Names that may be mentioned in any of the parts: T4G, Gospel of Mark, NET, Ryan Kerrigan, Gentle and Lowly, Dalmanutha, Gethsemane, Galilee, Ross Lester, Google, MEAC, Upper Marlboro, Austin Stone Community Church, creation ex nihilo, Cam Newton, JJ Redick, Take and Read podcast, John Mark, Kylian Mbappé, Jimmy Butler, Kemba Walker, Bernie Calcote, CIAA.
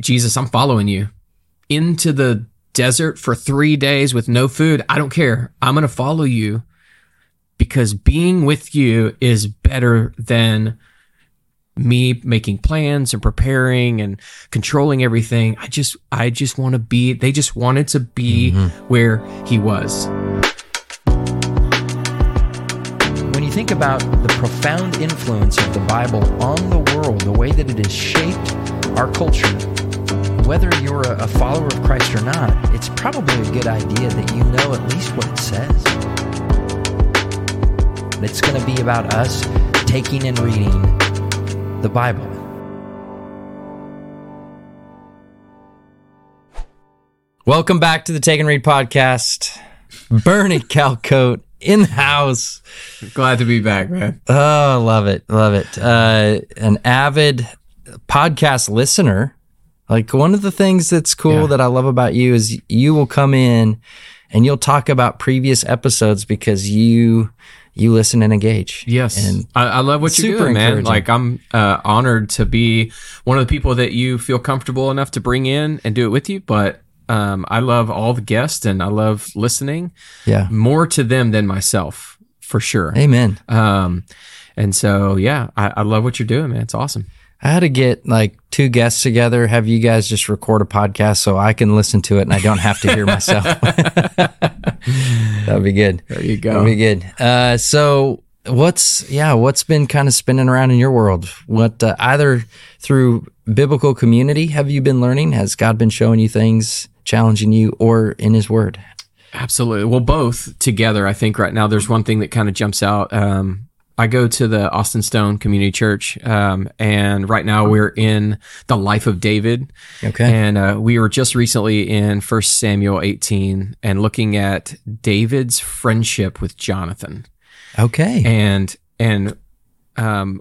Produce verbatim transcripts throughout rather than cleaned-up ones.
Jesus, I'm following you into the desert for three days with no food. I don't care. I'm going to follow you because being with you is better than me making plans and preparing and controlling everything. I just, I just want to be, they just wanted to be mm-hmm. where he was. When you think about the profound influence of the Bible on the world, the way that it has shaped our culture, whether you're a follower of Christ or not, it's probably a good idea that you know at least what it says. It's going to be about us taking and reading the Bible. Welcome back to the Take and Read podcast. Bernie Calcote in the house. Glad to be back, man. Oh, love it. Love it. Uh, an avid podcast listener. Like, one of the things that's cool yeah. that I love about you is you will come in and you'll talk about previous episodes because you you listen and engage. Yes. And I, I love what you're doing, man. Like, I'm uh, honored to be one of the people that you feel comfortable enough to bring in and do it with you. But um, I love all the guests and I love listening yeah. more to them than myself, for sure. Amen. Um, and so, yeah, I, I love what you're doing, man. It's awesome. I had to get like two guests together, have you guys just record a podcast so I can listen to it and I don't have to hear myself. That'd be good. There you go. That'd be good. Uh, so what's, yeah, what's been kind of spinning around in your world? What, uh, either through biblical community, have you been learning? Has God been showing you things, challenging you, or in his word? Absolutely. Well, both together. I think right now there's one thing that kind of jumps out. Um, I go to the Austin Stone Community Church, um, and right now we're in the life of David. Okay. And uh, we were just recently in First Samuel eighteen and looking at David's friendship with Jonathan. Okay. And and um,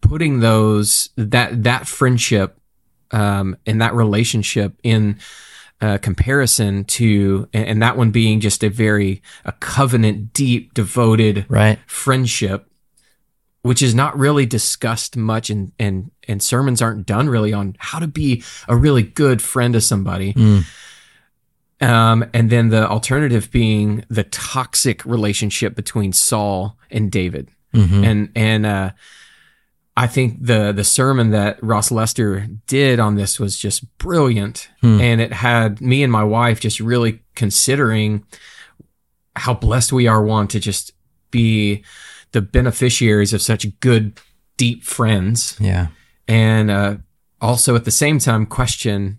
putting those that that friendship um, and that relationship in Uh, comparison to, and, and that one being just a very a covenant, deep, devoted right. friendship, which is not really discussed much, and and and sermons aren't done really on how to be a really good friend to somebody. Mm. Um, and then the alternative being the toxic relationship between Saul and David, mm-hmm. and and uh, I think the the sermon that Ross Lester did on this was just brilliant. Hmm. And it had me and my wife just really considering how blessed we are, one, to just be the beneficiaries of such good, deep friends. Yeah. And uh, also at the same time question,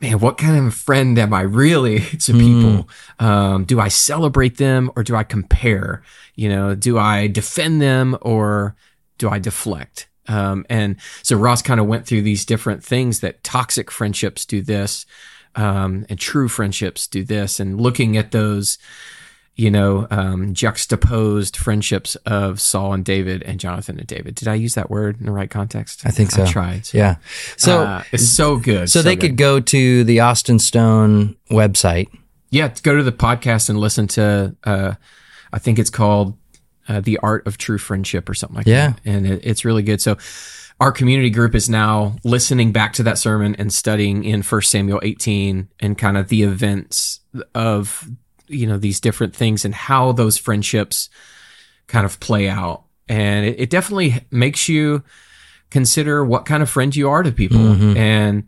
man, what kind of friend am I really to people? Mm. Um, do I celebrate them or do I compare? You know, do I defend them or do I deflect? Um, and so Ross kind of went through these different things that toxic friendships do this, um, and true friendships do this, and looking at those, you know, um, juxtaposed friendships of Saul and David and Jonathan and David. Did I use that word in the right context? I think so. I tried. So. Yeah. So uh, it's so good. So, so they good. could go to the Austin Stone website. Yeah. Go to the podcast and listen to, uh, I think it's called Uh, the Art of True Friendship or something like yeah. that. And it, it's really good. So our community group is now listening back to that sermon and studying in First Samuel eighteen and kind of the events of, you know, these different things and how those friendships kind of play out. And it, it definitely makes you consider what kind of friend you are to people mm-hmm. and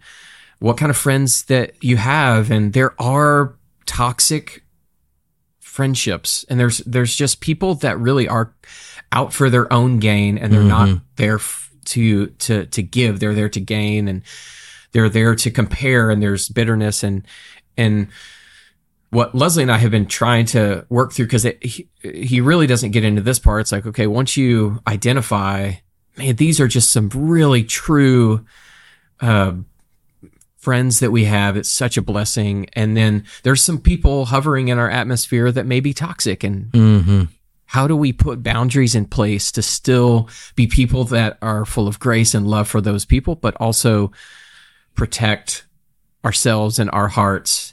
what kind of friends that you have. And there are toxic friendships, and there's there's just people that really are out for their own gain, and they're mm-hmm. not there f- to to to give. They're there to gain, and they're there to compare. And there's bitterness, and and what Leslie and I have been trying to work through, because he, he really doesn't get into this part. It's like, okay, once you identify, man, these are just some really true uh, friends that we have. It's such a blessing. And then there's some people hovering in our atmosphere that may be toxic. And mm-hmm. how do we put boundaries in place to still be people that are full of grace and love for those people, but also protect ourselves and our hearts?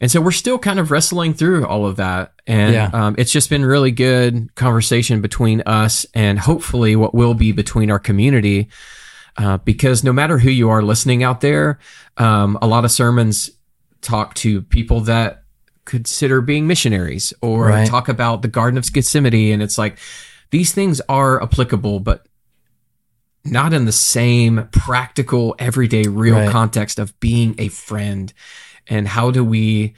And so we're still kind of wrestling through all of that. And yeah. um, it's just been really good conversation between us, and hopefully what will be between our community uh, because no matter who you are listening out there, um, a lot of sermons talk to people that consider being missionaries or right. talk about the Garden of Gethsemane. And it's like, these things are applicable, but not in the same practical, everyday, real right. context of being a friend. And how do we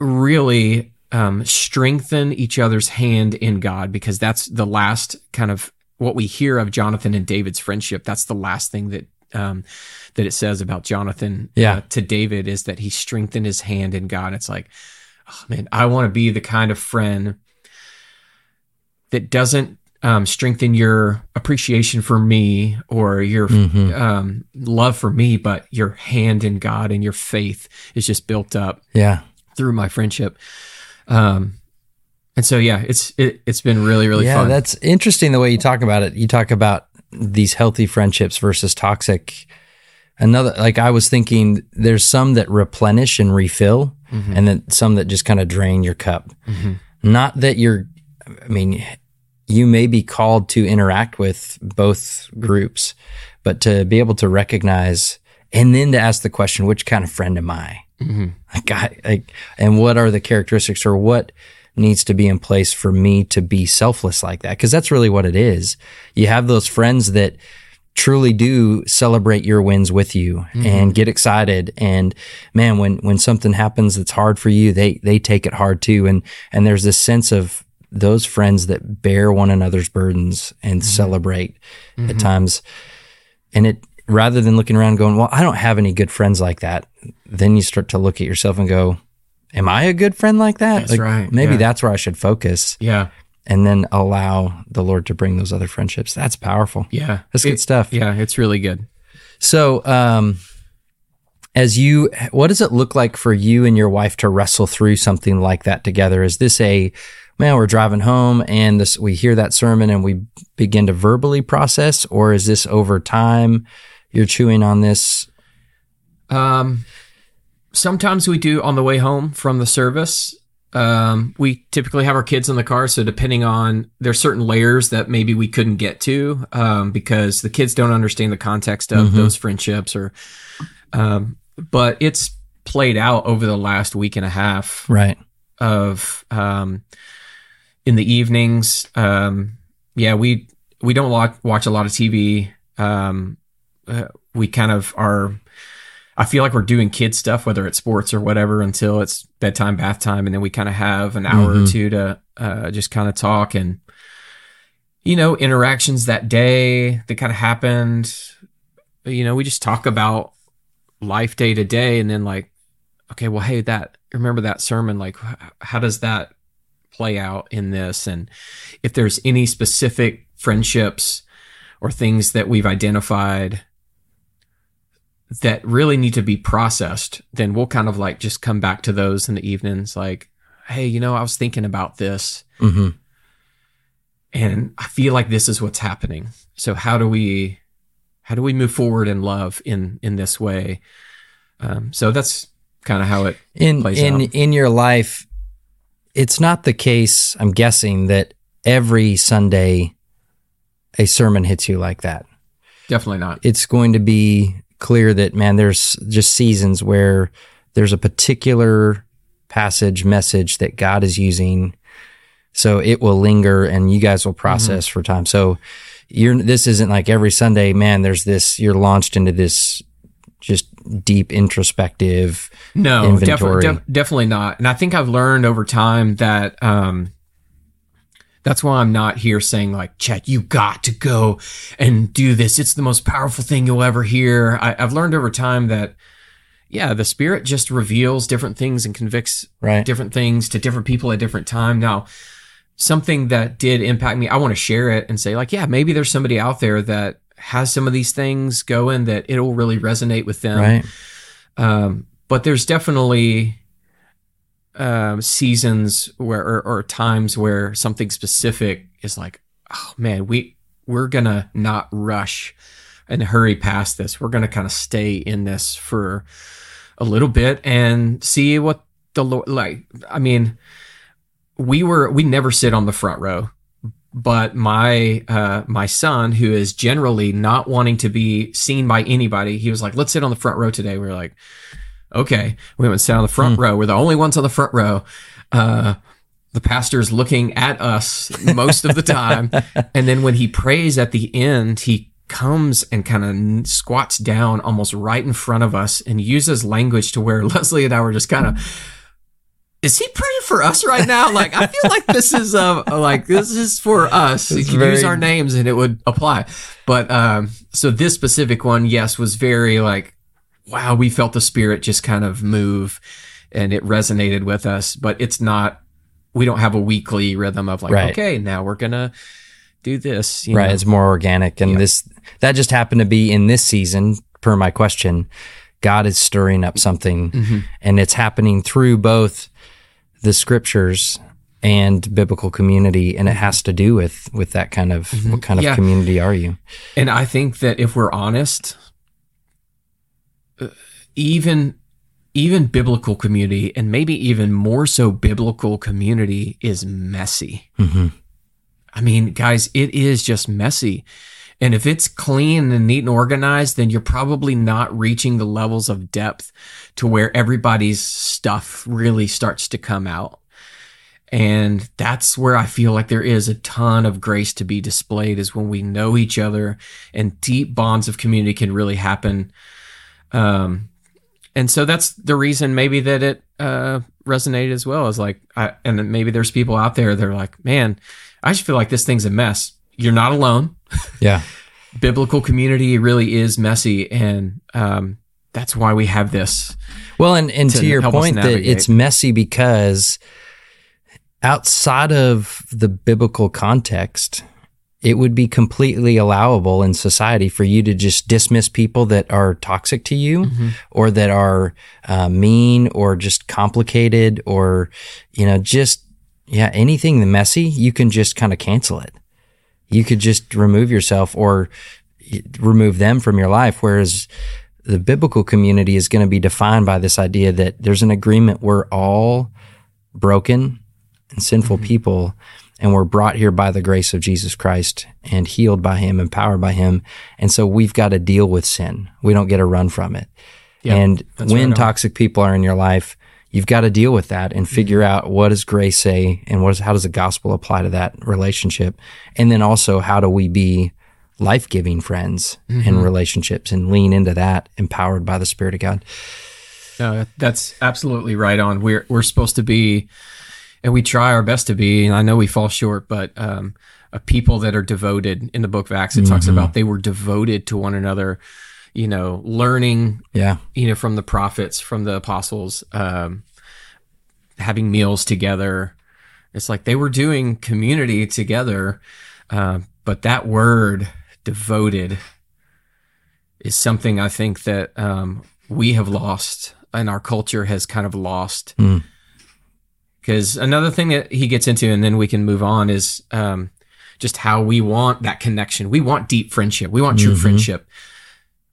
really um, strengthen each other's hand in God? Because that's the last kind of what we hear of Jonathan and David's friendship. That's the last thing that um, that it says about Jonathan yeah. uh, to David, is that he strengthened his hand in God. It's like, oh man, I want to be the kind of friend that doesn't um, strengthen your appreciation for me or your mm-hmm. um, love for me, but your hand in God and your faith is just built up yeah. through my friendship. Um, and so, yeah, it's, it, it's been really, really yeah, fun. Yeah, that's interesting the way you talk about it. You talk about these healthy friendships versus toxic. Another, like I was thinking, there's some that replenish and refill mm-hmm. and then some that just kind of drain your cup. Mm-hmm. Not that you're, I mean, you may be called to interact with both groups, but to be able to recognize and then to ask the question, which kind of friend am I? Mm-hmm. Like I, like, and what are the characteristics or what needs to be in place for me to be selfless like that? Because that's really what it is. You have those friends that truly do celebrate your wins with you mm-hmm. and get excited. And man, when, when something happens that's hard for you, they, they take it hard too. And, and there's this sense of those friends that bear one another's burdens and mm-hmm. celebrate mm-hmm. at times. And it, rather than looking around going, well, I don't have any good friends like that, then you start to look at yourself and go, am I a good friend like that? That's like, right. Maybe yeah. that's where I should focus. Yeah. And then allow the Lord to bring those other friendships. That's powerful. Yeah. That's it, good stuff. Yeah. It's really good. So, um, as you, what does it look like for you and your wife to wrestle through something like that together? Is this a, man, we're driving home and this, we hear that sermon and we begin to verbally process, or is this over time you're chewing on this? Um, sometimes we do on the way home from the service. Um, we typically have our kids in the car. So depending on, there's certain layers that maybe we couldn't get to, um, because the kids don't understand the context of mm-hmm. those friendships or, um, but it's played out over the last week and a half. Right. Of, um, in the evenings, um, yeah, we we don't lo- watch a lot of T V. Um, uh, we kind of are. I feel like we're doing kid stuff, whether it's sports or whatever, until it's bedtime, bath time, and then we kind of have an hour mm-hmm. or two to uh, just kind of talk and, you know, interactions that day that kind of happened. You know, we just talk about life day to day, and then like, okay, well, hey, that remember that sermon? Like, how does that play out in this? And if there's any specific friendships or things that we've identified that really need to be processed, then we'll kind of like just come back to those in the evenings. Like, hey, you know, I was thinking about this mm-hmm. and I feel like this is what's happening. So how do we, how do we move forward in love in, in this way? Um, so that's kind of how it in, plays in, out. In your life, it's not the case, I'm guessing, that every Sunday a sermon hits you like that. Definitely not. It's going to be clear that, man, there's just seasons where there's a particular passage, message that God is using. So it will linger and you guys will process mm-hmm. for time. So you're, this isn't like every Sunday, man, there's this, you're launched into this just deep introspective no, inventory. Def- def- definitely not. And I think I've learned over time that um, that's why I'm not here saying like, Chad, you got to go and do this. It's the most powerful thing you'll ever hear. I- I've learned over time that, yeah, the Spirit just reveals different things and convicts right. different things to different people at different time. Now, something that did impact me, I want to share it and say like, yeah, maybe there's somebody out there that has some of these things going that it'll really resonate with them. Right. Um, but there's definitely um, seasons where, or, or times where something specific is like, oh man, we, we're going to not rush and hurry past this. We're going to kind of stay in this for a little bit and see what the Lord, like, I mean, we were, we never sit on the front row, But my uh, my son, who is generally not wanting to be seen by anybody, he was like, let's sit on the front row today. We were like, okay. We went and sat on the front mm. row. We're the only ones on the front row. Uh, the pastor's looking at us most of the time. And then when he prays at the end, he comes and kind of squats down almost right in front of us and uses language to where Leslie and I were just kind of, is he praying for us right now? Like, I feel like this is uh, like this is for us. It's you could very... use our names and it would apply. But um, so this specific one, yes, was very like, wow, we felt the Spirit just kind of move and it resonated with us. But it's not, we don't have a weekly rhythm of like, right. okay, now we're going to do this. You right. know? It's more organic. And yeah. this, that just happened to be in this season, per my question, God is stirring up something mm-hmm. and it's happening through both the scriptures and biblical community, and it has to do with with that kind of mm-hmm. what kind yeah. of community are you? And I think that if we're honest, uh, even even biblical community, and maybe even more so biblical community, is messy. Mm-hmm. I mean, guys, it is just messy. And if it's clean and neat and organized, then you're probably not reaching the levels of depth to where everybody's stuff really starts to come out. And that's where I feel like there is a ton of grace to be displayed, is when we know each other and deep bonds of community can really happen. Um, and so that's the reason maybe that it uh, resonated as well. Is like, I, and maybe there's people out there that are like, man, I just feel like this thing's a mess. You're not alone. Yeah. Biblical community really is messy. And um, that's why we have this. Well, and, and to, to your point that it's messy because outside of the biblical context, it would be completely allowable in society for you to just dismiss people that are toxic to you mm-hmm. or that are uh, mean or just complicated or, you know, just, yeah, anything messy, you can just kind of cancel it. You could just remove yourself or remove them from your life, whereas the biblical community is going to be defined by this idea that there's an agreement. We're all broken and sinful mm-hmm. people, and we're brought here by the grace of Jesus Christ and healed by him, empowered by him. And so we've got to deal with sin. We don't get to run from it. Yeah, and when toxic people are in your life, you've got to deal with that and figure out, what does grace say, and what is, how does the gospel apply to that relationship? And then also, how do we be life-giving friends mm-hmm. in relationships and lean into that, empowered by the Spirit of God? No, that's absolutely right on. We're we're supposed to be, and we try our best to be, and I know we fall short, but um, a people that are devoted. In the book of Acts, it mm-hmm. talks about they were devoted to one another, you know, learning, yeah, you know, from the prophets, from the apostles, um, having meals together. It's like they were doing community together. Uh, but that word devoted is something I think that um, we have lost, and our culture has kind of lost. Because mm. another thing that he gets into, and then we can move on, is um, just how we want that connection. We want deep friendship. We want true mm-hmm. friendship.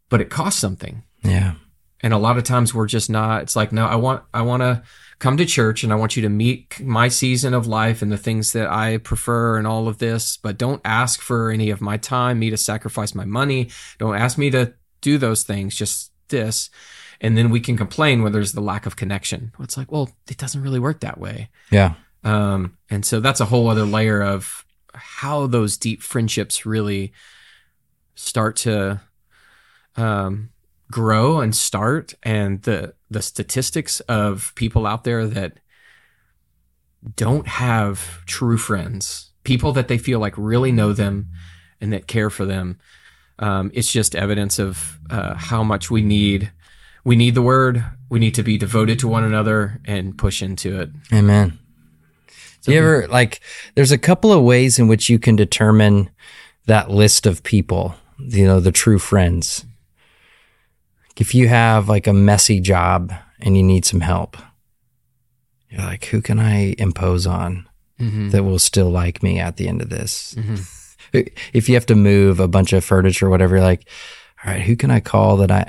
But it costs something. Yeah. And a lot of times we're just not, it's like, no, I want, I want to come to church and I want you to meet my season of life and the things that I prefer and all of this, but don't ask for any of my time, me to sacrifice my money. Don't ask me to do those things, just this. And then we can complain when there's the lack of connection. It's like, well, it doesn't really work that way. Yeah. Um, and so that's a whole other layer of how those deep friendships really start to Um, grow and start, and the the statistics of people out there that don't have true friends, people that they feel like really know them and that care for them. Um, it's just evidence of uh, how much we need. We need the word. We need to be devoted to one another and push into it. Amen. So, you ever, like, there's a couple of ways in which you can determine that list of people, you know, the true friends. If you have like a messy job and you need some help, you're like, who can I impose on mm-hmm. that will still like me at the end of this? Mm-hmm. If you have to move a bunch of furniture or whatever, you're like, all right, who can I call that I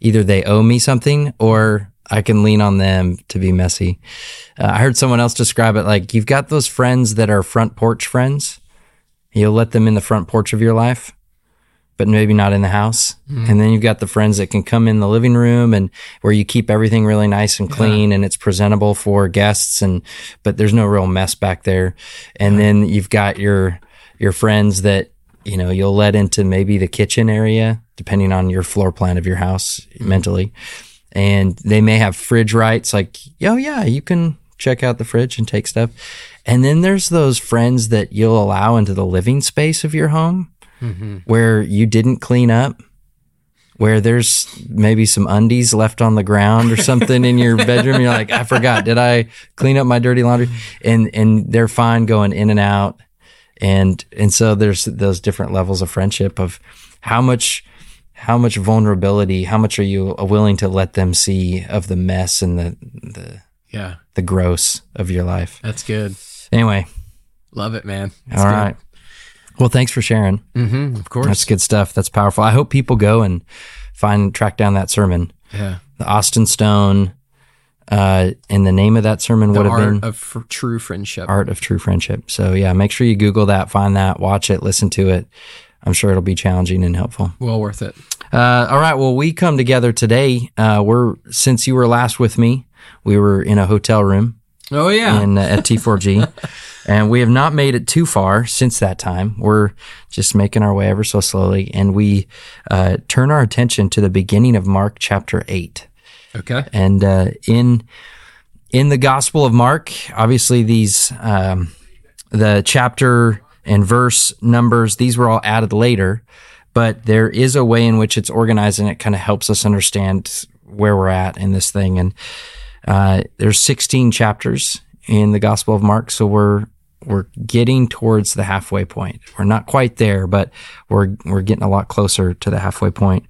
either they owe me something or I can lean on them to be messy. Uh, I heard someone else describe it like, you've got those friends that are front porch friends. You'll let them in the front porch of your life, but maybe not in the house. Mm. And then you've got the friends that can come in the living room and where you keep everything really nice and clean, yeah. and it's presentable for guests, and but there's no real mess back there. And yeah. then you've got your your friends that, you know, you'll let into maybe the kitchen area, depending on your floor plan of your house mm. mentally. And they may have fridge rights, like, oh yeah, you can check out the fridge and take stuff. And then there's those friends that you'll allow into the living space of your home, mm-hmm. where you didn't clean up, where there's maybe some undies left on the ground or something in your bedroom. You're like, I forgot. Did I clean up my dirty laundry? And and they're fine going in and out. And and so there's those different levels of friendship of how much how much vulnerability, how much are you willing to let them see of the mess and the the yeah the gross of your life. That's good. Anyway, love it, man. That's all good. Right. Well, thanks for sharing. Mm-hmm, of course. That's good stuff. That's powerful. I hope people go and find, track down that sermon. Yeah. The Austin Stone, uh, and the name of that sermon the would have been... The Art of fr- True Friendship. Art of True Friendship. So yeah, make sure you Google that, find that, watch it, listen to it. I'm sure it'll be challenging and helpful. Well worth it. Uh, all right. Well, we come together today. Uh, we're, since you were last with me, we were in a hotel room. Oh yeah. In, uh, at T four G. And we have not made it too far since that time. We're just making our way ever so slowly. And we uh, turn our attention to the beginning of Mark chapter eight. Okay. And uh, in in the Gospel of Mark, obviously these um, the chapter and verse numbers, these were all added later. But there is a way in which it's organized, and it kind of helps us understand where we're at in this thing. And uh, there's sixteen chapters in the Gospel of Mark, so we're... We're getting towards the halfway point. We're not quite there, but we're we're getting a lot closer to the halfway point.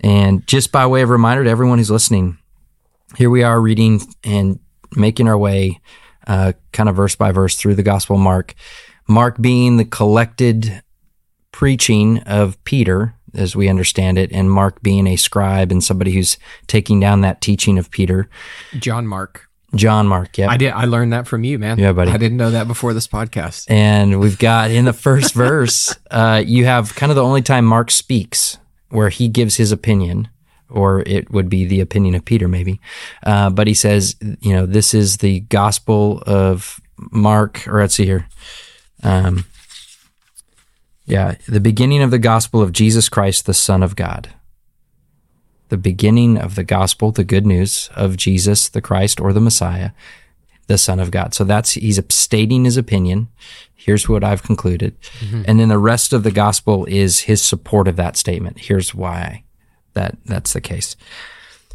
And just by way of reminder to everyone who's listening, here we are reading and making our way uh, kind of verse by verse through the Gospel of Mark. Mark being the collected preaching of Peter, as we understand it, and Mark being a scribe and somebody who's taking down that teaching of Peter. John Mark. John Mark, yeah. I did. I learned that from you, man. Yeah, buddy. I didn't know that before this podcast. And we've got in the first verse, uh, you have kind of the only time Mark speaks where he gives his opinion, or it would be the opinion of Peter maybe. Uh, but he says, you know, this is the Gospel of Mark, or let's see here. Um, yeah, the beginning of the Gospel of Jesus Christ, the Son of God. The beginning of the gospel, the good news of Jesus, the Christ, or the Messiah, the Son of God. So that's, he's stating his opinion. Here's what I've concluded. Mm-hmm. And then the rest of the gospel is his support of that statement. Here's why that that's the case.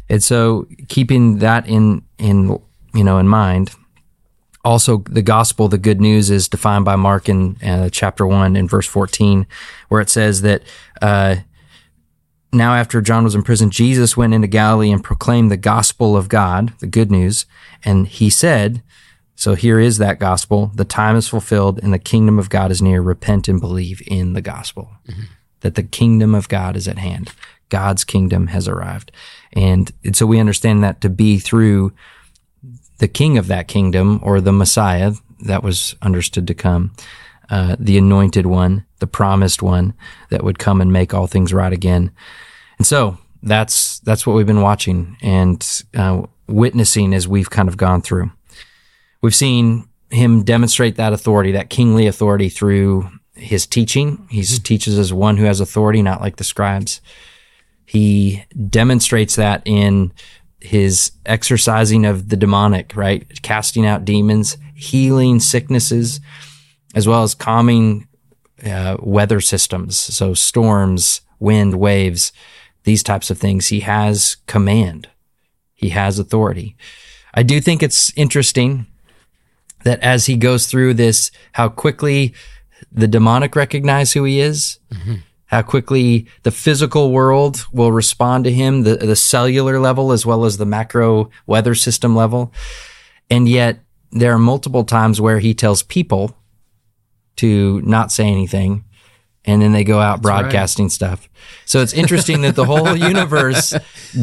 And so keeping that in, in, you know, in mind, also the gospel, the good news is defined by Mark in uh, chapter one and verse fourteen, where it says that, uh, now after John was in prison, Jesus went into Galilee and proclaimed the gospel of God, the good news, and he said, so here is that gospel, the time is fulfilled and the kingdom of God is near, repent and believe in the gospel, mm-hmm. that the kingdom of God is at hand. God's kingdom has arrived. And, and so we understand that to be through the king of that kingdom, or the Messiah that was understood to come, uh, the anointed one, the promised one that would come and make all things right again. And so that's that's what we've been watching and uh, witnessing as we've kind of gone through. We've seen him demonstrate that authority, that kingly authority, through his teaching. He mm-hmm. teaches as one who has authority, not like the scribes. He demonstrates that in his exercising of the demonic, right? Casting out demons, healing sicknesses, as well as calming Uh, weather systems, so storms, wind, waves, these types of things. He has command. He has authority. I do think it's interesting that as he goes through this, how quickly the demonic recognize who he is, mm-hmm. how quickly the physical world will respond to him, the, the cellular level as well as the macro weather system level. And yet there are multiple times where he tells people to not say anything, and then they go out That's broadcasting right. stuff. So it's interesting that the whole universe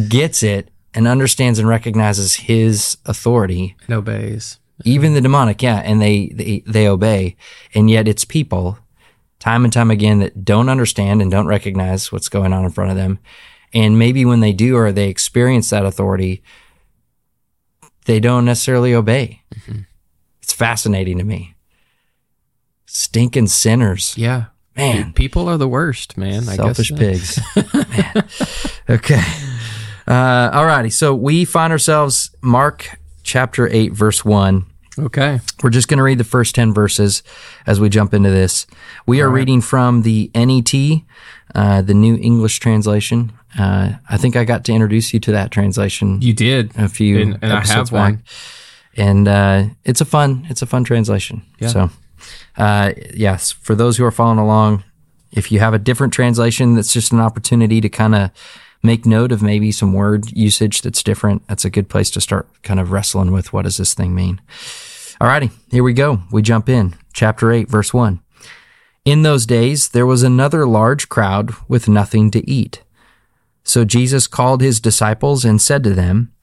gets it and understands and recognizes his authority. And obeys. Even the demonic, yeah, and they, they, they obey, and yet it's people time and time again that don't understand and don't recognize what's going on in front of them. And maybe when they do or they experience that authority, they don't necessarily obey. Mm-hmm. It's fascinating to me. Stinking sinners. Yeah. Man. Dude, people are the worst, man. Selfish I guess pigs. Man. Okay. Uh, all righty. So we find ourselves, Mark chapter eight, verse one. Okay. We're just going to read the first ten verses as we jump into this. We all are right. reading from the N E T, uh, the New English Translation. Uh, I think I got to introduce you to that translation. You did. A few and, and episodes I have back. One. And uh, it's a fun, it's a fun translation. Yeah. So, uh, yes, for those who are following along, if you have a different translation, that's just an opportunity to kind of make note of maybe some word usage that's different. That's a good place to start kind of wrestling with what does this thing mean. All righty, here we go. We jump in. Chapter eight, verse one. In those days, there was another large crowd with nothing to eat. So Jesus called his disciples and said to them,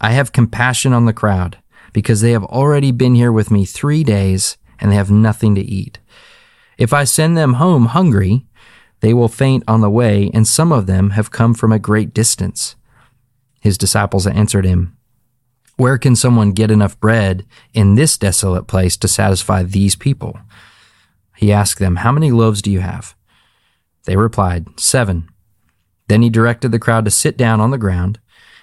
I have compassion on the crowd because they have already been here with me three days and they have nothing to eat. If I send them home hungry, they will faint on the way, and some of them have come from a great distance. His disciples answered him, Where can someone get enough bread in this desolate place to satisfy these people? He asked them, How many loaves do you have? They replied, Seven. Then he directed the crowd to sit down on the ground.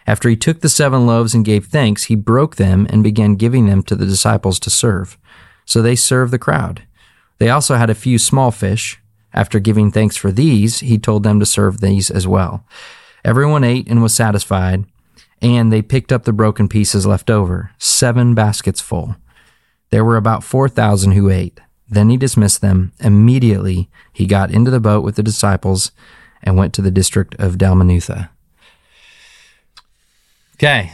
After he took the seven loaves and gave thanks, he broke them and began giving them to the disciples to serve. So they served the crowd. They also had a few small fish. After giving thanks for these, he told them to serve these as well. Everyone ate and was satisfied, and they picked up the broken pieces left over, seven baskets full. There were about four thousand who ate. Then he dismissed them. Immediately, he got into the boat with the disciples and went to the district of Dalmanutha. Okay.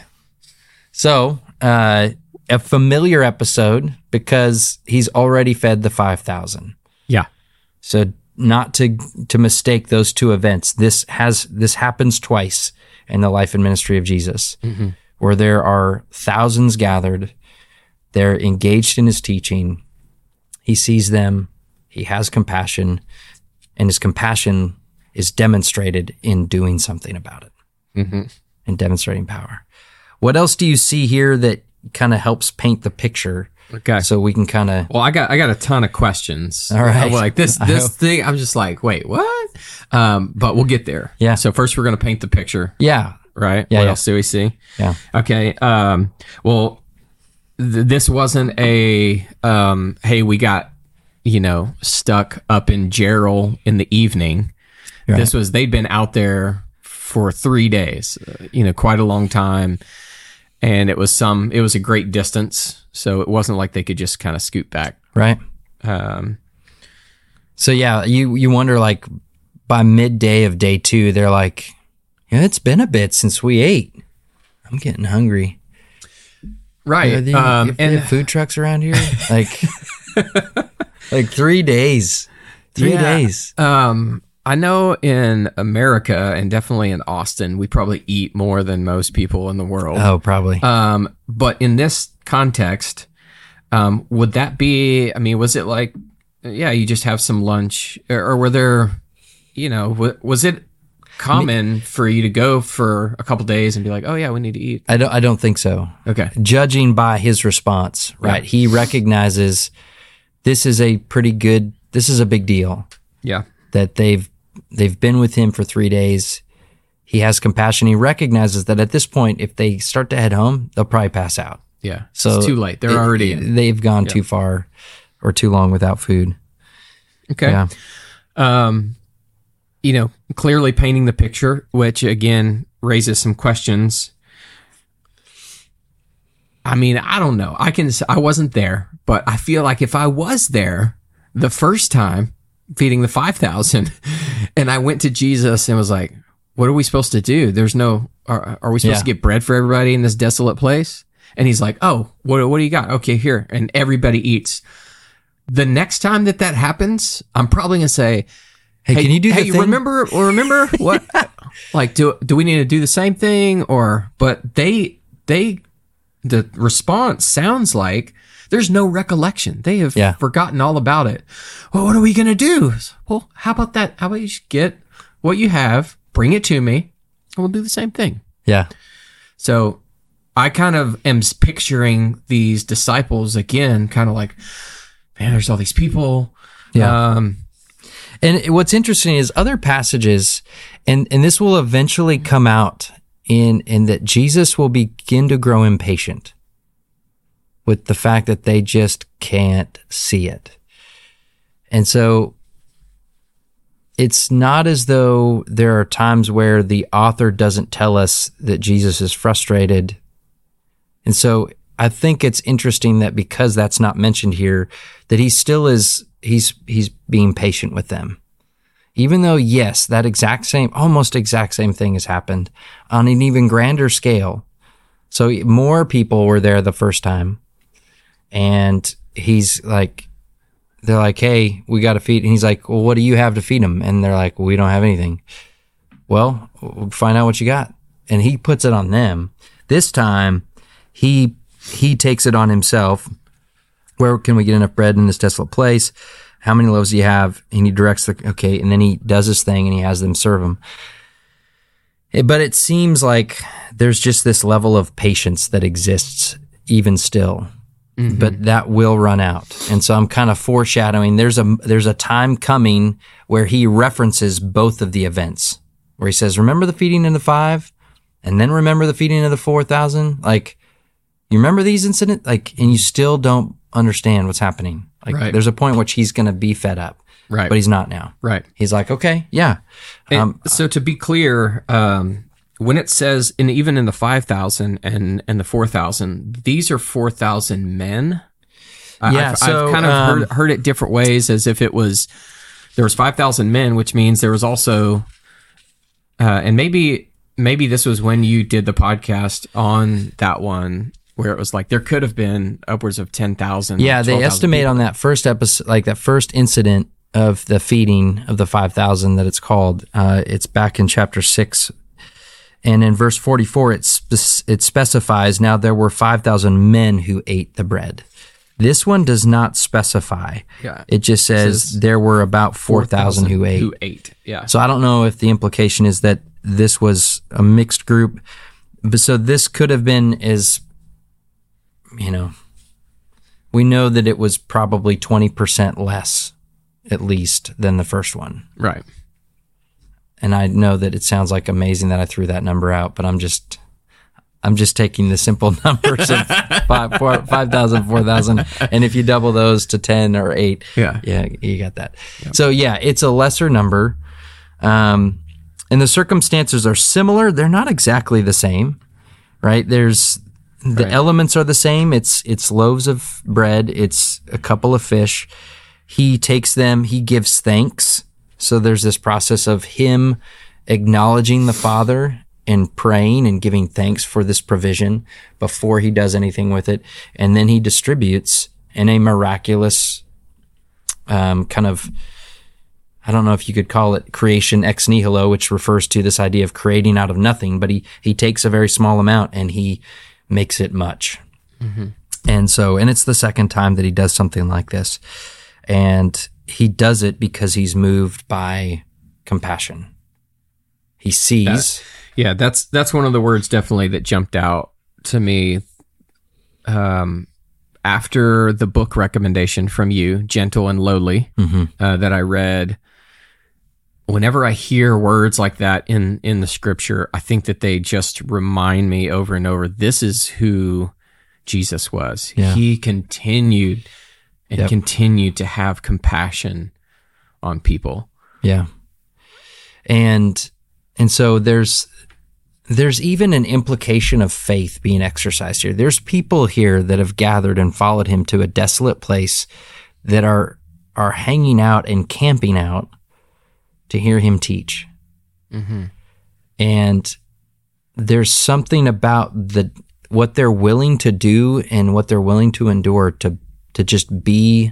So, uh, a familiar episode because he's already fed the five thousand. Yeah. So, not to to mistake those two events. This has this happens twice in the life and ministry of Jesus, mm-hmm. where there are thousands gathered. They're engaged in his teaching. He sees them. He has compassion, and his compassion is demonstrated in doing something about it mm-hmm. and demonstrating power. What else do you see here that kind of helps paint the picture? Okay. So we can kind of. Well, I got I got a ton of questions. All right. Like this this thing, I'm just like, wait, what? Um, but we'll get there. Yeah. So first, we're going to paint the picture. Yeah. Right. Yeah, what yeah. else do we see? Yeah. Okay. Um. Well, th- this wasn't a um. Hey, we got you know stuck up in Gerald in the evening. Right. This was they'd been out there for three days. Uh, you know, quite a long time. And it was some, it was a great distance, so it wasn't like they could just kind of scoot back. Right. Um, so, yeah, you, you wonder, like, by midday of day two, they're like, yeah, it's been a bit since we ate. I'm getting hungry. Right. Are there, um, are there and, food trucks around here? Like, like three days. Three yeah, days. Um, I know in America and definitely in Austin, we probably eat more than most people in the world. Oh, probably. Um, but in this context, um, would that be, I mean, was it like, yeah, you just have some lunch or, or were there, you know, w- was it common I mean, for you to go for a couple days and be like, oh yeah, we need to eat? I don't, I don't think so. Okay. Judging by his response, right? Yeah. He recognizes this is a pretty good, this is a big deal. Yeah. That they've, They've been with him for three days. He has compassion. He recognizes that at this point, if they start to head home, they'll probably pass out. Yeah. So it's too late. They're it, already in. They've gone yeah. too far or too long without food. Okay. Yeah. Um, you know, clearly painting the picture, which again raises some questions. I mean, I don't know. I can, I wasn't there, but I feel like if I was there the first time, feeding the five thousand and I went to Jesus and was like, what are we supposed to do? There's no, are, are we supposed yeah. to get bread for everybody in this desolate place? And he's like, oh, what, what do you got? Okay, here. And everybody eats. The next time that that happens, I'm probably going to say, hey, hey, can you do hey, the thing? remember, or remember what, like, do, do we need to do the same thing? Or, but they, they, the response sounds like There's no recollection. They have yeah. forgotten all about it. Well, what are we going to do? Well, how about that? How about you just get what you have, bring it to me, and we'll do the same thing. Yeah. So I kind of am picturing these disciples again, kind of like, man, there's all these people. Yeah. Um, and what's interesting is other passages, and, and this will eventually come out in, in that Jesus will begin to grow impatient with the fact that they just can't see it. And so it's not as though there are times where the author doesn't tell us that Jesus is frustrated. And so I think it's interesting that because that's not mentioned here, that he still is, he's he's being patient with them. Even though, yes, that exact same, almost exact same thing has happened on an even grander scale. So more people were there the first time. And he's like, they're like, hey, we got to feed. And he's like, well, what do you have to feed them? And they're like, we don't have anything. Well, find out what you got. And he puts it on them. This time, he he takes it on himself. Where can we get enough bread in this desolate place? How many loaves do you have? And he directs the, okay, and then he does his thing and he has them serve him. But it seems like there's just this level of patience that exists even still. Mm-hmm. But that will run out. And so I'm kind of foreshadowing. There's a, there's a time coming where he references both of the events, where he says, remember the feeding of the five? And then remember the feeding of the four thousand? Like, you remember these incidents? Like, and you still don't understand what's happening. Like, right. There's a point which he's going to be fed up. Right. But he's not now. Right. He's like, okay, yeah. Um, so to be clear, um, when it says, and even in the five thousand and, and the four thousand, these are four thousand men. I, yeah, I've, so, I've kind of um, heard, heard it different ways, as if it was, there was five thousand men, which means there was also, uh, and maybe maybe this was when you did the podcast on that one, where it was like, there could have been upwards of ten thousand. Yeah, they estimate people on that first episode, like that first incident of the feeding of the five thousand that it's called. Uh, it's back in chapter six. And in verse forty-four, it, spe- it specifies, now there were five thousand men who ate the bread. This one does not specify. Yeah. It just says, it says there were about four thousand who ate. Who ate. Yeah. So I don't know if the implication is that this was a mixed group. But so this could have been as, you know, we know that it was probably twenty percent less, at least, than the first one. Right. And I know that it sounds like amazing that I threw that number out, but I'm just, I'm just taking the simple numbers of five thousand, four thousand, and if you double those to ten or eight, yeah, yeah you got that. Yep. So yeah, it's a lesser number, um, and the circumstances are similar. They're not exactly the same, right? There's the right. Elements are the same. It's it's loaves of bread. It's a couple of fish. He takes them. He gives thanks. So there's this process of him acknowledging the Father and praying and giving thanks for this provision before he does anything with it. And then he distributes in a miraculous um, kind of, I don't know if you could call it creation ex nihilo, which refers to this idea of creating out of nothing, but he, he takes a very small amount and he makes it much. Mm-hmm. And so, and it's the second time that he does something like this. And he does it because he's moved by compassion. He sees. That, yeah, that's that's one of the words definitely that jumped out to me um, after the book recommendation from you, Gentle and Lowly, mm-hmm. uh, that I read. Whenever I hear words like that in, in the scripture, I think that they just remind me over and over, this is who Jesus was. Yeah. He continued... and yep. continue to have compassion on people. Yeah. And and so there's there's even an implication of faith being exercised here. There's people here that have gathered and followed him to a desolate place that are are hanging out and camping out to hear him teach. Mm-hmm. And there's something about the what they're willing to do and what they're willing to endure to to just be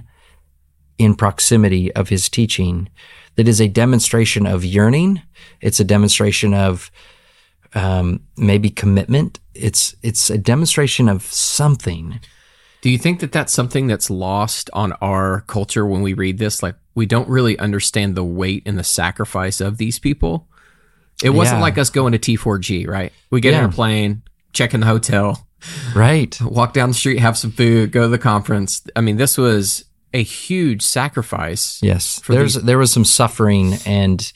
in proximity of his teaching that is a demonstration of yearning. It's a demonstration of um, maybe commitment. It's it's a demonstration of something. Do you think that that's something that's lost on our culture when we read this? Like, we don't really understand the weight and the sacrifice of these people. It wasn't yeah. like us going to T four G, right? We get yeah. in a plane, check in the hotel, right? Walk down the street, have some food, go to the conference. I mean, this was a huge sacrifice. Yes, there's these. there was some suffering and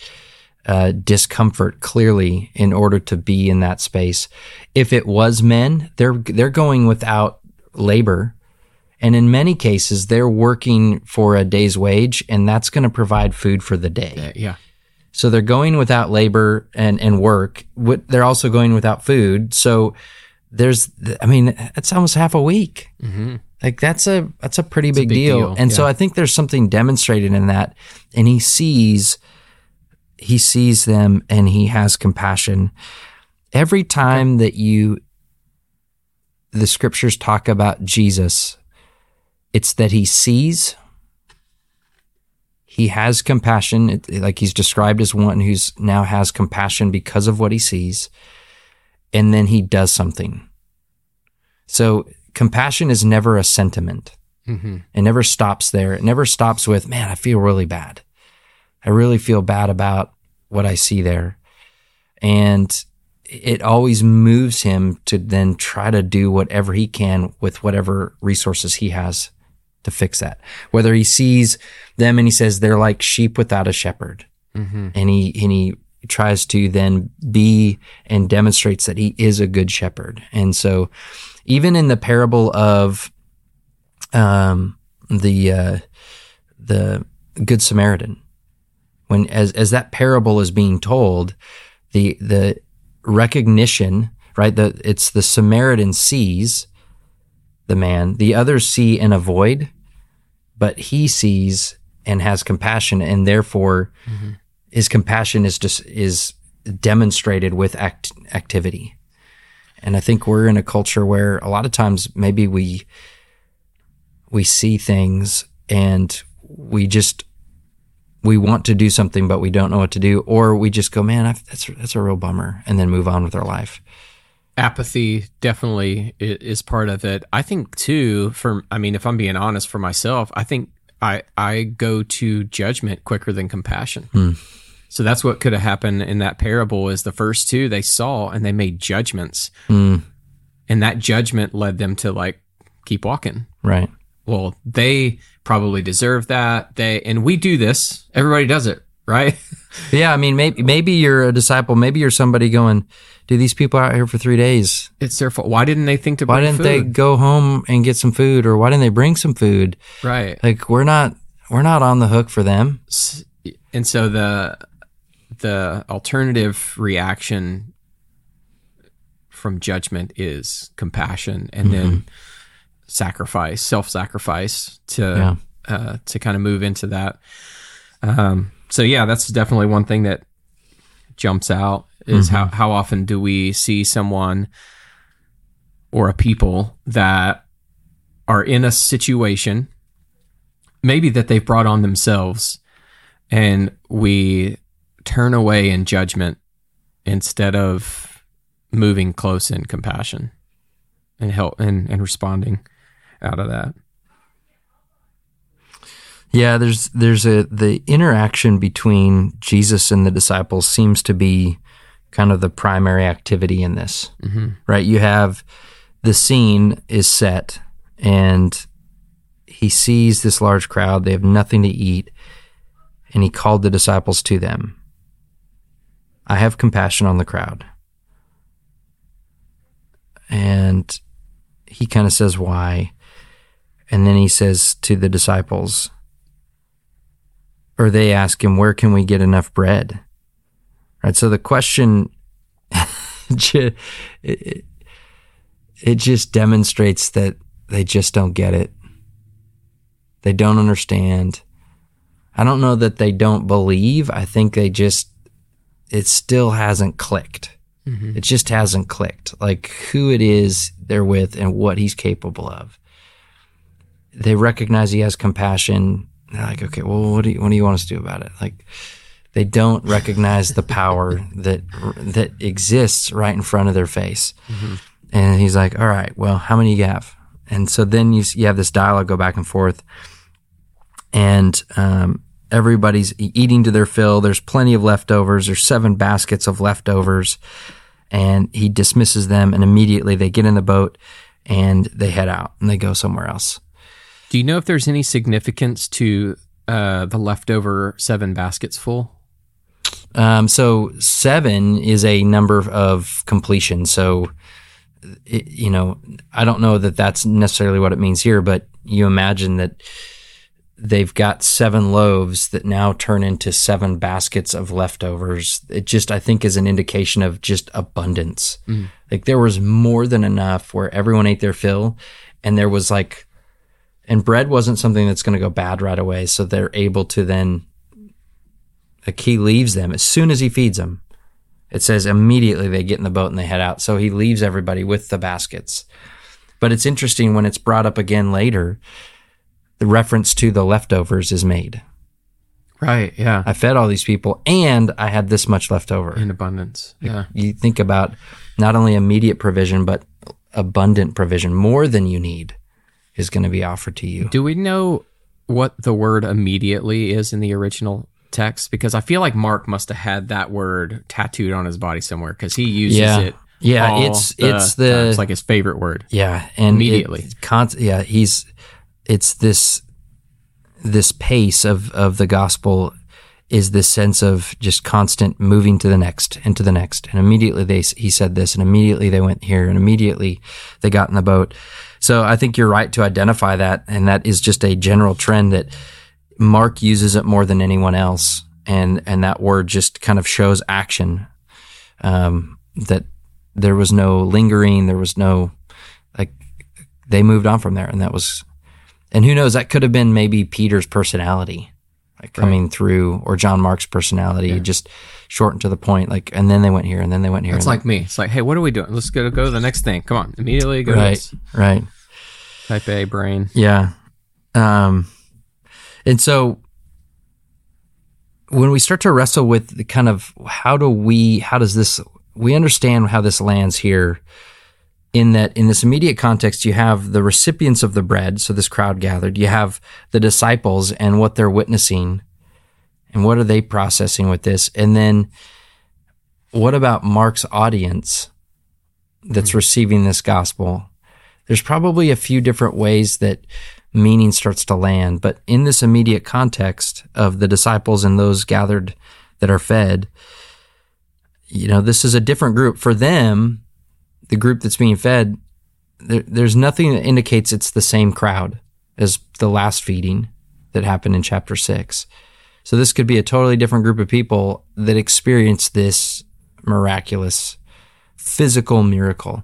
uh, discomfort clearly in order to be in that space. If it was men, they're they're going without labor, and in many cases, they're working for a day's wage, and that's going to provide food for the day. Yeah. So they're going without labor and, and work. They're also going without food. So there's, I mean, that's almost half a week. Mm-hmm. Like that's a that's a pretty big, a big deal. deal. And yeah. so I think there's something demonstrated in that. And he sees, he sees them, and he has compassion. Every time that you, the scriptures talk about Jesus, it's that he sees. He has compassion, it, like he's described as one who's now has compassion because of what he sees, and then he does something. So compassion is never a sentiment. Mm-hmm. It never stops there. It never stops with, man, I feel really bad. I really feel bad about what I see there. And it always moves him to then try to do whatever he can with whatever resources he has to fix that. Whether he sees them and he says they're like sheep without a shepherd, mm-hmm. and he and he tries to then be and demonstrates that he is a good shepherd. And so, even in the parable of um, the uh, the Good Samaritan, when as as that parable is being told, the the recognition, right? The it's the Samaritan sees the man, the others see and avoid, but he sees and has compassion, and therefore mm-hmm. his compassion is just is demonstrated with act, activity. And I think we're in a culture where a lot of times maybe we we see things and we just we want to do something, but we don't know what to do, or we just go, man, I've, that's that's a real bummer, and then move on with our life. Apathy definitely is part of it. I think too, for, I mean, if I'm being honest for myself, I think I, I go to judgment quicker than compassion. Mm. So that's what could have happened in that parable is the first two they saw and they made judgments. Mm. And that judgment led them to like, keep walking. Right. Well, they probably deserve that. They, and we do this, everybody does it. Right? Yeah, I mean, maybe maybe you're a disciple. Maybe you're somebody going, dude, these people out here for three days. It's their fault. Why didn't they think to bring food? Why didn't food? they go home and get some food? Or why didn't they bring some food? Right. Like, we're not we're not on the hook for them. And so the the alternative reaction from judgment is compassion and mm-hmm. then sacrifice, self-sacrifice to, yeah. uh, to kind of move into that. Um So yeah, that's definitely one thing that jumps out is mm-hmm. how, how often do we see someone or a people that are in a situation maybe that they've brought on themselves, and we turn away in judgment instead of moving close in compassion and help and, and responding out of that. Yeah, there's there's a the interaction between Jesus and the disciples seems to be kind of the primary activity in this, mm-hmm. right? You have the scene is set, and he sees this large crowd. They have nothing to eat, and he called the disciples to them. I have compassion on the crowd. And he kind of says why, and then he says to the disciples, or they ask him, where can we get enough bread? Right. So the question, it, it just demonstrates that they just don't get it. They don't understand. I don't know that they don't believe. I think they just, it still hasn't clicked. Mm-hmm. It just hasn't clicked. Like who it is they're with and what he's capable of. They recognize he has compassion. They're like, okay, well, what do you, what do you want us to do about it? Like, they don't recognize the power that that exists right in front of their face. Mm-hmm. And he's like, all right, well, how many you have? And so then you you have this dialogue go back and forth, and um, everybody's eating to their fill. There's plenty of leftovers. There's seven baskets of leftovers, and he dismisses them, and immediately they get in the boat and they head out and they go somewhere else. Do you know if there's any significance to uh, the leftover seven baskets full? Um, so seven is a number of completion. So, it, you know, I don't know that that's necessarily what it means here, but you imagine that they've got seven loaves that now turn into seven baskets of leftovers. It just, I think, is an indication of just abundance. Mm. Like there was more than enough where everyone ate their fill, and there was like, and bread wasn't something that's going to go bad right away. So they're able to then, like he leaves them as soon as he feeds them. It says immediately they get in the boat and they head out. So he leaves everybody with the baskets. But it's interesting when it's brought up again later, the reference to the leftovers is made. Right, yeah. I fed all these people and I had this much left over. In abundance, yeah. You think about not only immediate provision, but abundant provision. More than you need is going to be offered to you. Do we know what the word immediately is in the original text? Because I feel like Mark must have had that word tattooed on his body somewhere, because he uses yeah. it. Yeah, all it's the, it's the it's like his favorite word. Yeah, and immediately. It, const, yeah, he's it's this this pace of of the gospel is this sense of just constant moving to the next and to the next, and immediately they he said this, and immediately they went here, and immediately they got in the boat. So I think you're right to identify that, and that is just a general trend that Mark uses it more than anyone else, and, and that word just kind of shows action, um, that there was no lingering, there was no, like, they moved on from there, and that was, and who knows, that could have been maybe Peter's personality, like, right. coming through, or John Mark's personality, yeah. just shortened to the point, like, and then they went here, and then they went here. It's like then, me, it's like, hey, what are we doing? Let's go to, go to the next thing, come on, immediately go right, to this. Right, right. Type A brain. Yeah. Um... And so when we start to wrestle with the kind of how do we, how does this, we understand how this lands here in that in this immediate context, you have the recipients of the bread. So this crowd gathered, you have the disciples and what they're witnessing and what are they processing with this? And then what about Mark's audience that's mm-hmm. receiving this gospel? There's probably a few different ways that meaning starts to land, but in this immediate context of the disciples and those gathered that are fed, you know, this is a different group. For them, the group that's being fed, there, there's nothing that indicates it's the same crowd as the last feeding that happened in chapter six. So this could be a totally different group of people that experience this miraculous physical miracle.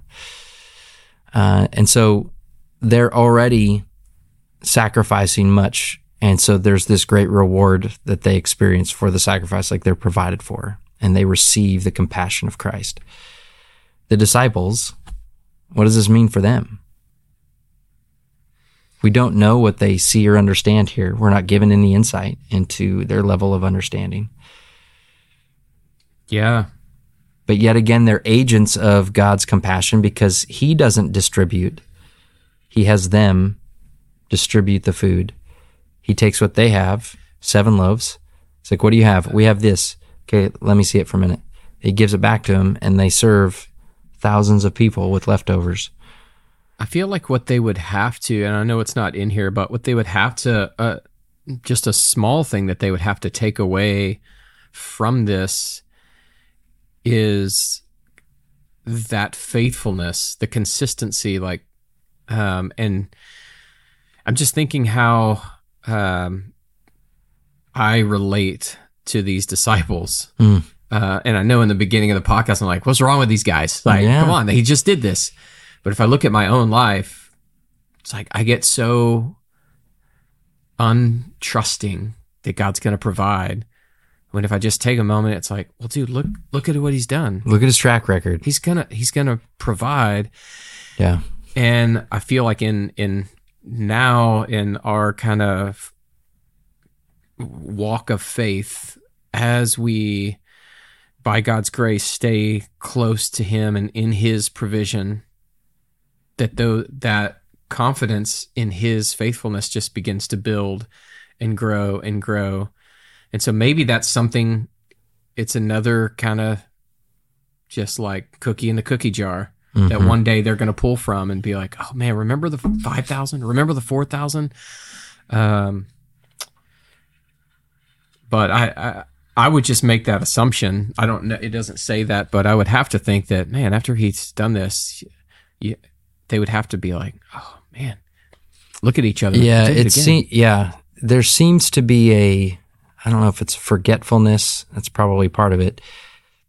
Uh, and so they're already sacrificing much, and so there's this great reward that they experience for the sacrifice, like they're provided for, and they receive the compassion of Christ. The disciples, what does this mean for them? We don't know what they see or understand here. We're not given any insight into their level of understanding. Yeah. But yet again, they're agents of God's compassion because he doesn't distribute. He has them distribute the food. He takes what they have, seven loaves. It's like, what do you have? We have this. Okay, let me see it for a minute. He gives it back to him, and they serve thousands of people with leftovers. I feel like what they would have to, and I know it's not in here, but what they would have to, uh, just a small thing that they would have to take away from this is that faithfulness, the consistency, like, um, and I'm just thinking how um, I relate to these disciples. Mm. Uh, and I know in the beginning of the podcast, I'm like, what's wrong with these guys? Like, yeah. come on, he just did this. But if I look at my own life, it's like I get so untrusting that God's going to provide. When if I just take a moment, it's like, well, dude, look look at what he's done. Look at his track record. He's gonna he's gonna provide. Yeah. And I feel like in in... now in our kind of walk of faith, as we, by God's grace, stay close to him and in his provision, that though that confidence in his faithfulness just begins to build and grow and grow. And so maybe that's something, it's another kind of just like cookie in the cookie jar mm-hmm. that one day they're going to pull from and be like, oh man, remember the five thousand? Remember the four thousand? Um, but I, I I would just make that assumption. I don't know. It doesn't say that, but I would have to think that, man, after he's done this, you, they would have to be like, oh man, look at each other. Yeah, it, it seems. Yeah, there seems to be a, I don't know if it's forgetfulness. That's probably part of it.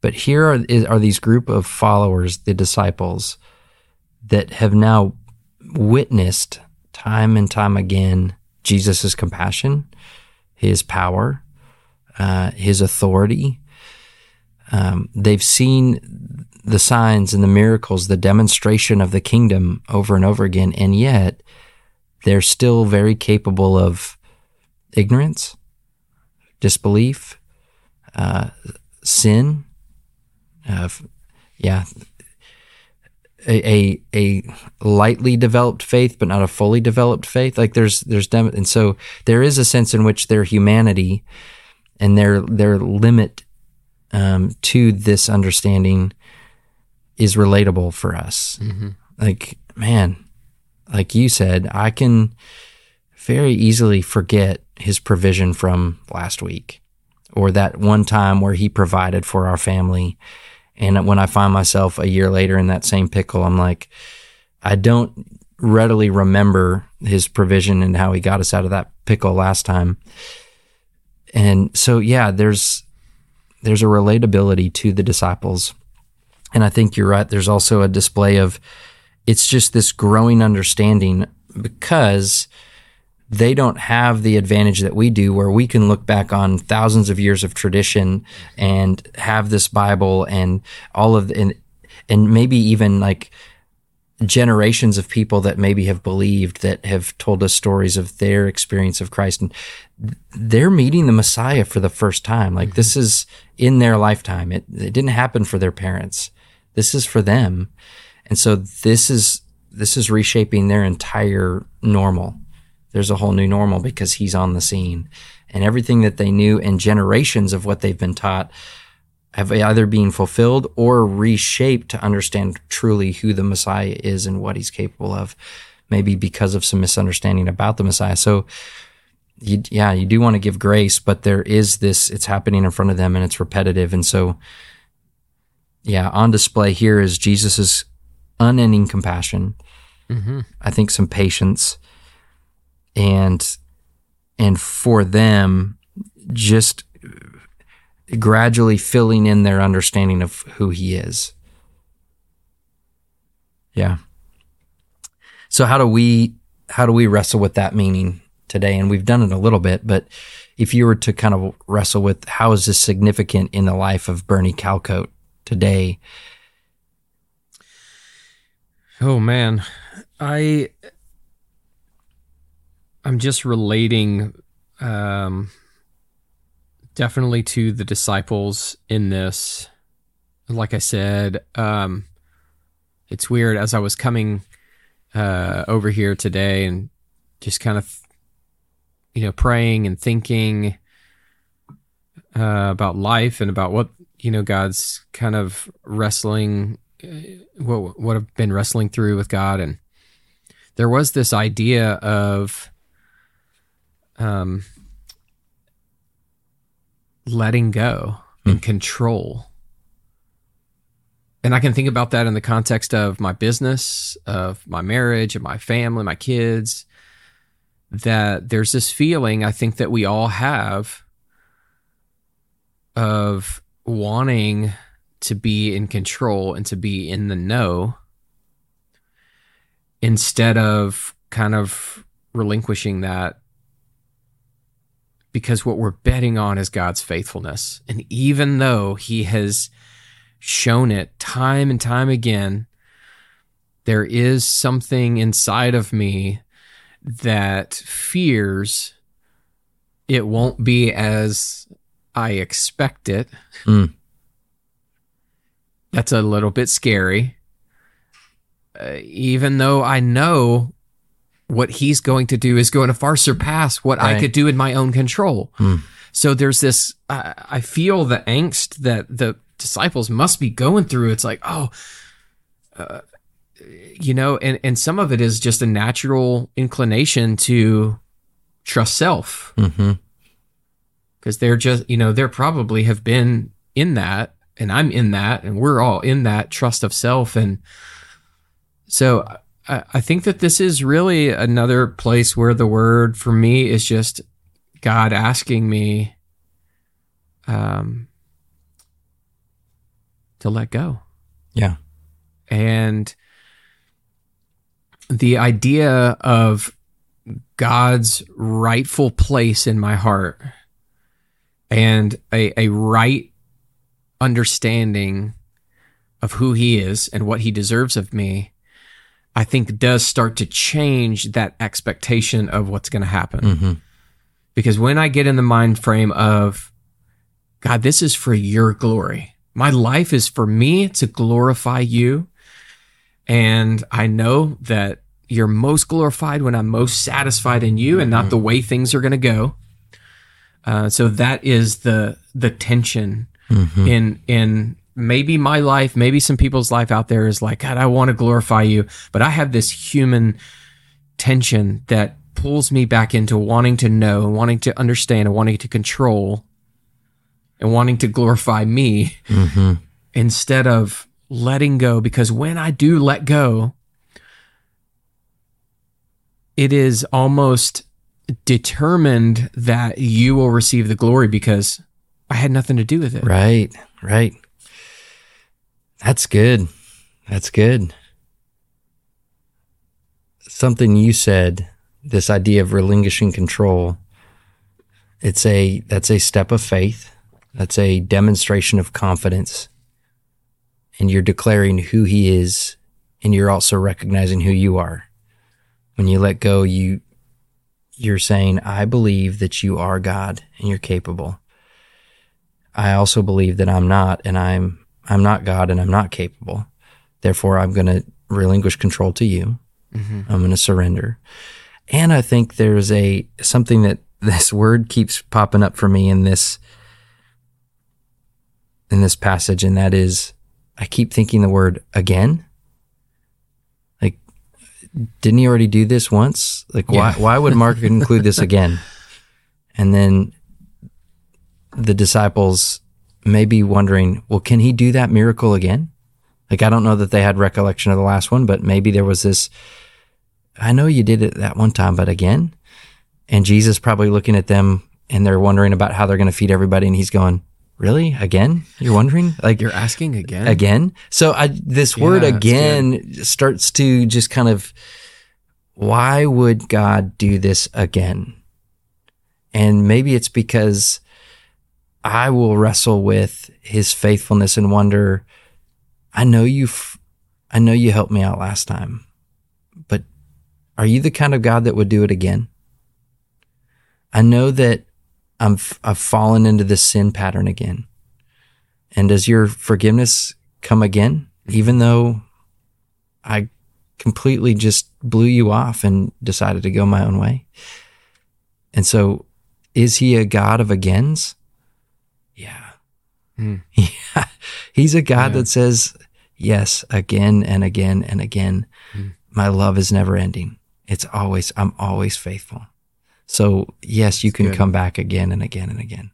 But here are, are these group of followers, the disciples, that have now witnessed time and time again Jesus' compassion, his power, uh, his authority. Um, they've seen the signs and the miracles, the demonstration of the kingdom over and over again, and yet they're still very capable of ignorance, disbelief, uh, sin. Uh, yeah, a, a a lightly developed faith, but not a fully developed faith. Like there's there's dem- and so there is a sense in which their humanity and their their limit um, to this understanding is relatable for us. Mm-hmm. Like man, like you said, I can very easily forget his provision from last week, or that one time where he provided for our family. And when I find myself a year later in that same pickle, I'm like, I don't readily remember his provision and how he got us out of that pickle last time. And so, yeah, there's there's a relatability to the disciples. And I think you're right. There's also a display of, it's just this growing understanding because they don't have the advantage that we do where we can look back on thousands of years of tradition and have this Bible and all of the, and, and maybe even like generations of people that maybe have believed that have told us stories of their experience of Christ. And they're meeting the Messiah for the first time. Like mm-hmm. this is in their lifetime. It, it didn't happen for their parents. This is for them. And so this is, this is reshaping their entire normal. There's a whole new normal because he's on the scene, and everything that they knew and generations of what they've been taught have either been fulfilled or reshaped to understand truly who the Messiah is and what he's capable of, maybe because of some misunderstanding about the Messiah. So you, yeah, you do want to give grace, but there is this, it's happening in front of them and it's repetitive. And so, yeah, on display here is Jesus's unending compassion. Mm-hmm. I think some patience. And and for them, just gradually filling in their understanding of who he is. Yeah. So how do we how do we wrestle with that meaning today? And we've done it a little bit, but if you were to kind of wrestle with how is this significant in the life of Bernie Calcote today? Oh man, I. I'm just relating um, definitely to the disciples in this. Like I said, um, it's weird. As I was coming uh, over here today and just kind of, you know, praying and thinking uh, about life and about what, you know, God's kind of wrestling, what, what I've been wrestling through with God. And there was this idea of, Um, letting go and mm. control. And I can think about that in the context of my business, of my marriage, of my family, my kids, that there's this feeling I think that we all have of wanting to be in control and to be in the know instead of kind of relinquishing that, because what we're betting on is God's faithfulness. And even though he has shown it time and time again, there is something inside of me that fears it won't be as I expect it. Mm. That's a little bit scary. Uh, even though I know what he's going to do is going to far surpass what right. I could do in my own control. Mm. So there's this, I, I feel the angst that the disciples must be going through. It's like, oh, uh, you know, and, and some of it is just a natural inclination to trust self. Mm-hmm. Because they're just, you know, they're probably have been in that, and I'm in that, and we're all in that trust of self. And so I, I think that this is really another place where the word for me is just God asking me um, to let go. Yeah. And the idea of God's rightful place in my heart and a, a right understanding of who he is and what he deserves of me, I think does start to change that expectation of what's going to happen. Mm-hmm. Because when I get in the mind frame of, God, this is for your glory. My life is for me to glorify you. And I know that you're most glorified when I'm most satisfied in you and not the way things are going to go. Uh, so that is the the tension mm-hmm. in in maybe my life, maybe some people's life out there is like, God, I want to glorify you, but I have this human tension that pulls me back into wanting to know, and wanting to understand, and wanting to control, and wanting to glorify me mm-hmm. instead of letting go. Because when I do let go, it is almost determined that you will receive the glory because I had nothing to do with it. Right, right. That's good. That's good. Something you said, this idea of relinquishing control, it's a that's a step of faith. That's a demonstration of confidence. And you're declaring who he is, and you're also recognizing who you are. When you let go, you You're saying, I believe that you are God and you're capable. I also believe that I'm not, and I'm I'm not God and I'm not capable. Therefore, I'm going to relinquish control to you. Mm-hmm. I'm going to surrender. And I think there's a something that this word keeps popping up for me in this in this passage, and that is, I keep thinking the word again. Didn't he already do this once? Like, yeah. why why would Mark include this again? And then the disciples may be wondering, well, can he do that miracle again? Like, I don't know that they had recollection of the last one, but maybe there was this, I know you did it that one time, but again? And Jesus probably looking at them, and they're wondering about how they're going to feed everybody, and he's going, really? Again? You're wondering? Like, you're asking again? Again? So I, this yeah, word again starts to just kind of, why would God do this again? And maybe it's because I will wrestle with his faithfulness and wonder, I know you, f- I know you helped me out last time, but are you the kind of God that would do it again? I know that I'm, I've fallen into this sin pattern again. And does your forgiveness come again? Even though I completely just blew you off and decided to go my own way. And so is he a God of agains? Yeah. Mm. yeah. He's a God yeah. that says, yes, again and again and again. Mm. My love is never ending. It's always, I'm always faithful. So, yes, you can good. come back again and again and again.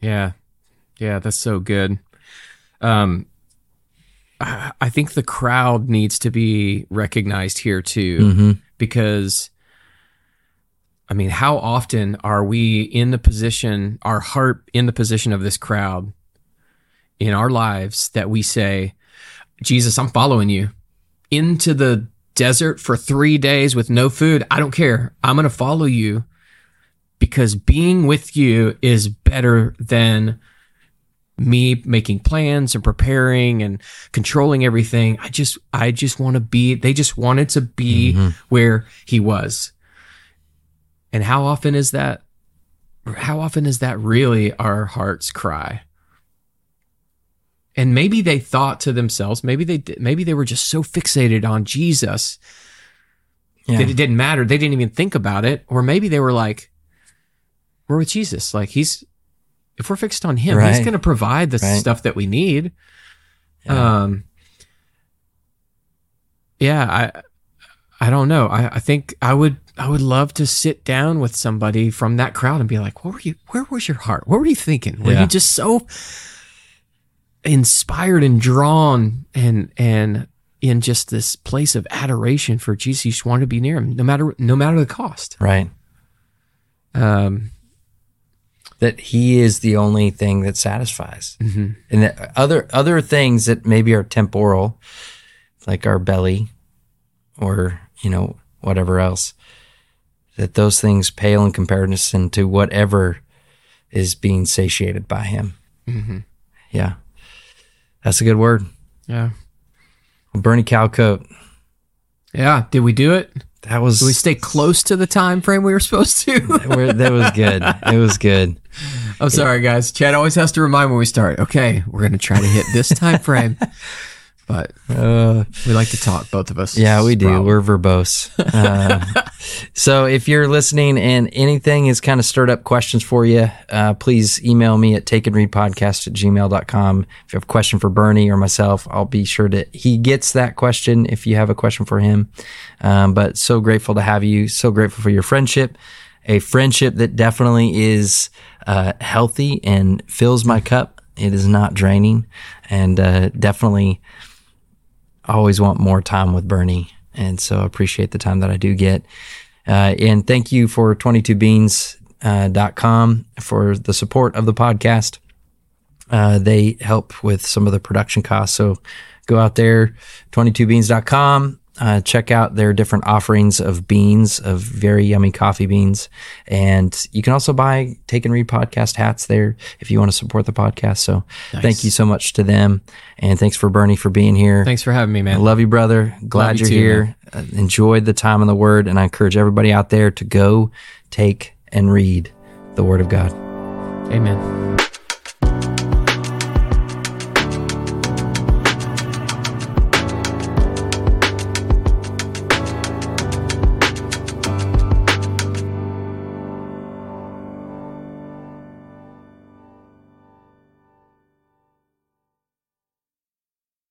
Yeah. Yeah, that's so good. Um, I, I think the crowd needs to be recognized here, too, mm-hmm. because, I mean, how often are we in the position, our heart in the position of this crowd in our lives that we say, Jesus, I'm following you into the desert for three days with no food. I don't care. I'm going to follow you because being with you is better than me making plans and preparing and controlling everything. I just, I just want to be, they just wanted to be mm-hmm. where he was. And how often is that, how often is that really our heart's cry? And maybe they thought to themselves, maybe they maybe they were just so fixated on Jesus yeah. that it didn't matter. They didn't even think about it. Or maybe they were like, we're with Jesus. Like he's, if we're fixed on him, right. he's going to provide the right. stuff that we need. Yeah. Um, yeah, I, I don't know. I, I think I would, I would love to sit down with somebody from that crowd and be like, what were you, where was your heart? What were you thinking? Were yeah. you just so inspired and drawn and, and in just this place of adoration for Jesus? You just wanted to be near him no matter, no matter the cost. Right. Um, that he is the only thing that satisfies. Mm-hmm. And that other, other things that maybe are temporal, like our belly or, you know, whatever else, that those things pale in comparison to whatever is being satiated by him. Mm-hmm. Yeah. That's a good word. Yeah. Bernie Calcote. Yeah. Did we do it? That was. Did we stay close to the time frame we were supposed to? that, that was good. It was good. I'm sorry, guys. Chad always has to remind when we start. Okay, we're going to try to hit this time frame. But uh, we like to talk, both of us. Yeah, we do. Problem. We're verbose. Uh, so if you're listening and anything has kind of stirred up questions for you, uh, please email me at take and read podcast at gmail dot com. If you have a question for Bernie or myself, I'll be sure to, he gets that question if you have a question for him. Um, but so grateful to have you. So grateful for your friendship. A friendship that definitely is uh, healthy and fills my cup. It is not draining, and uh, definitely... I always want more time with Bernie, and so I appreciate the time that I do get. Uh, and thank you for twenty-two beans dot com uh, for the support of the podcast. Uh, they help with some of the production costs, so go out there, twenty-two beans dot com, uh, check out their different offerings of beans, of very yummy coffee beans, and you can also buy Take and Read podcast hats there if you want to support the podcast. So nice. Thank you so much to them, and thanks for Bernie for being here. Thanks for having me, man. I love you, brother. Glad love you're you too, here. Uh, enjoyed the time in the Word, and I encourage everybody out there to go take and read the Word of God. Amen.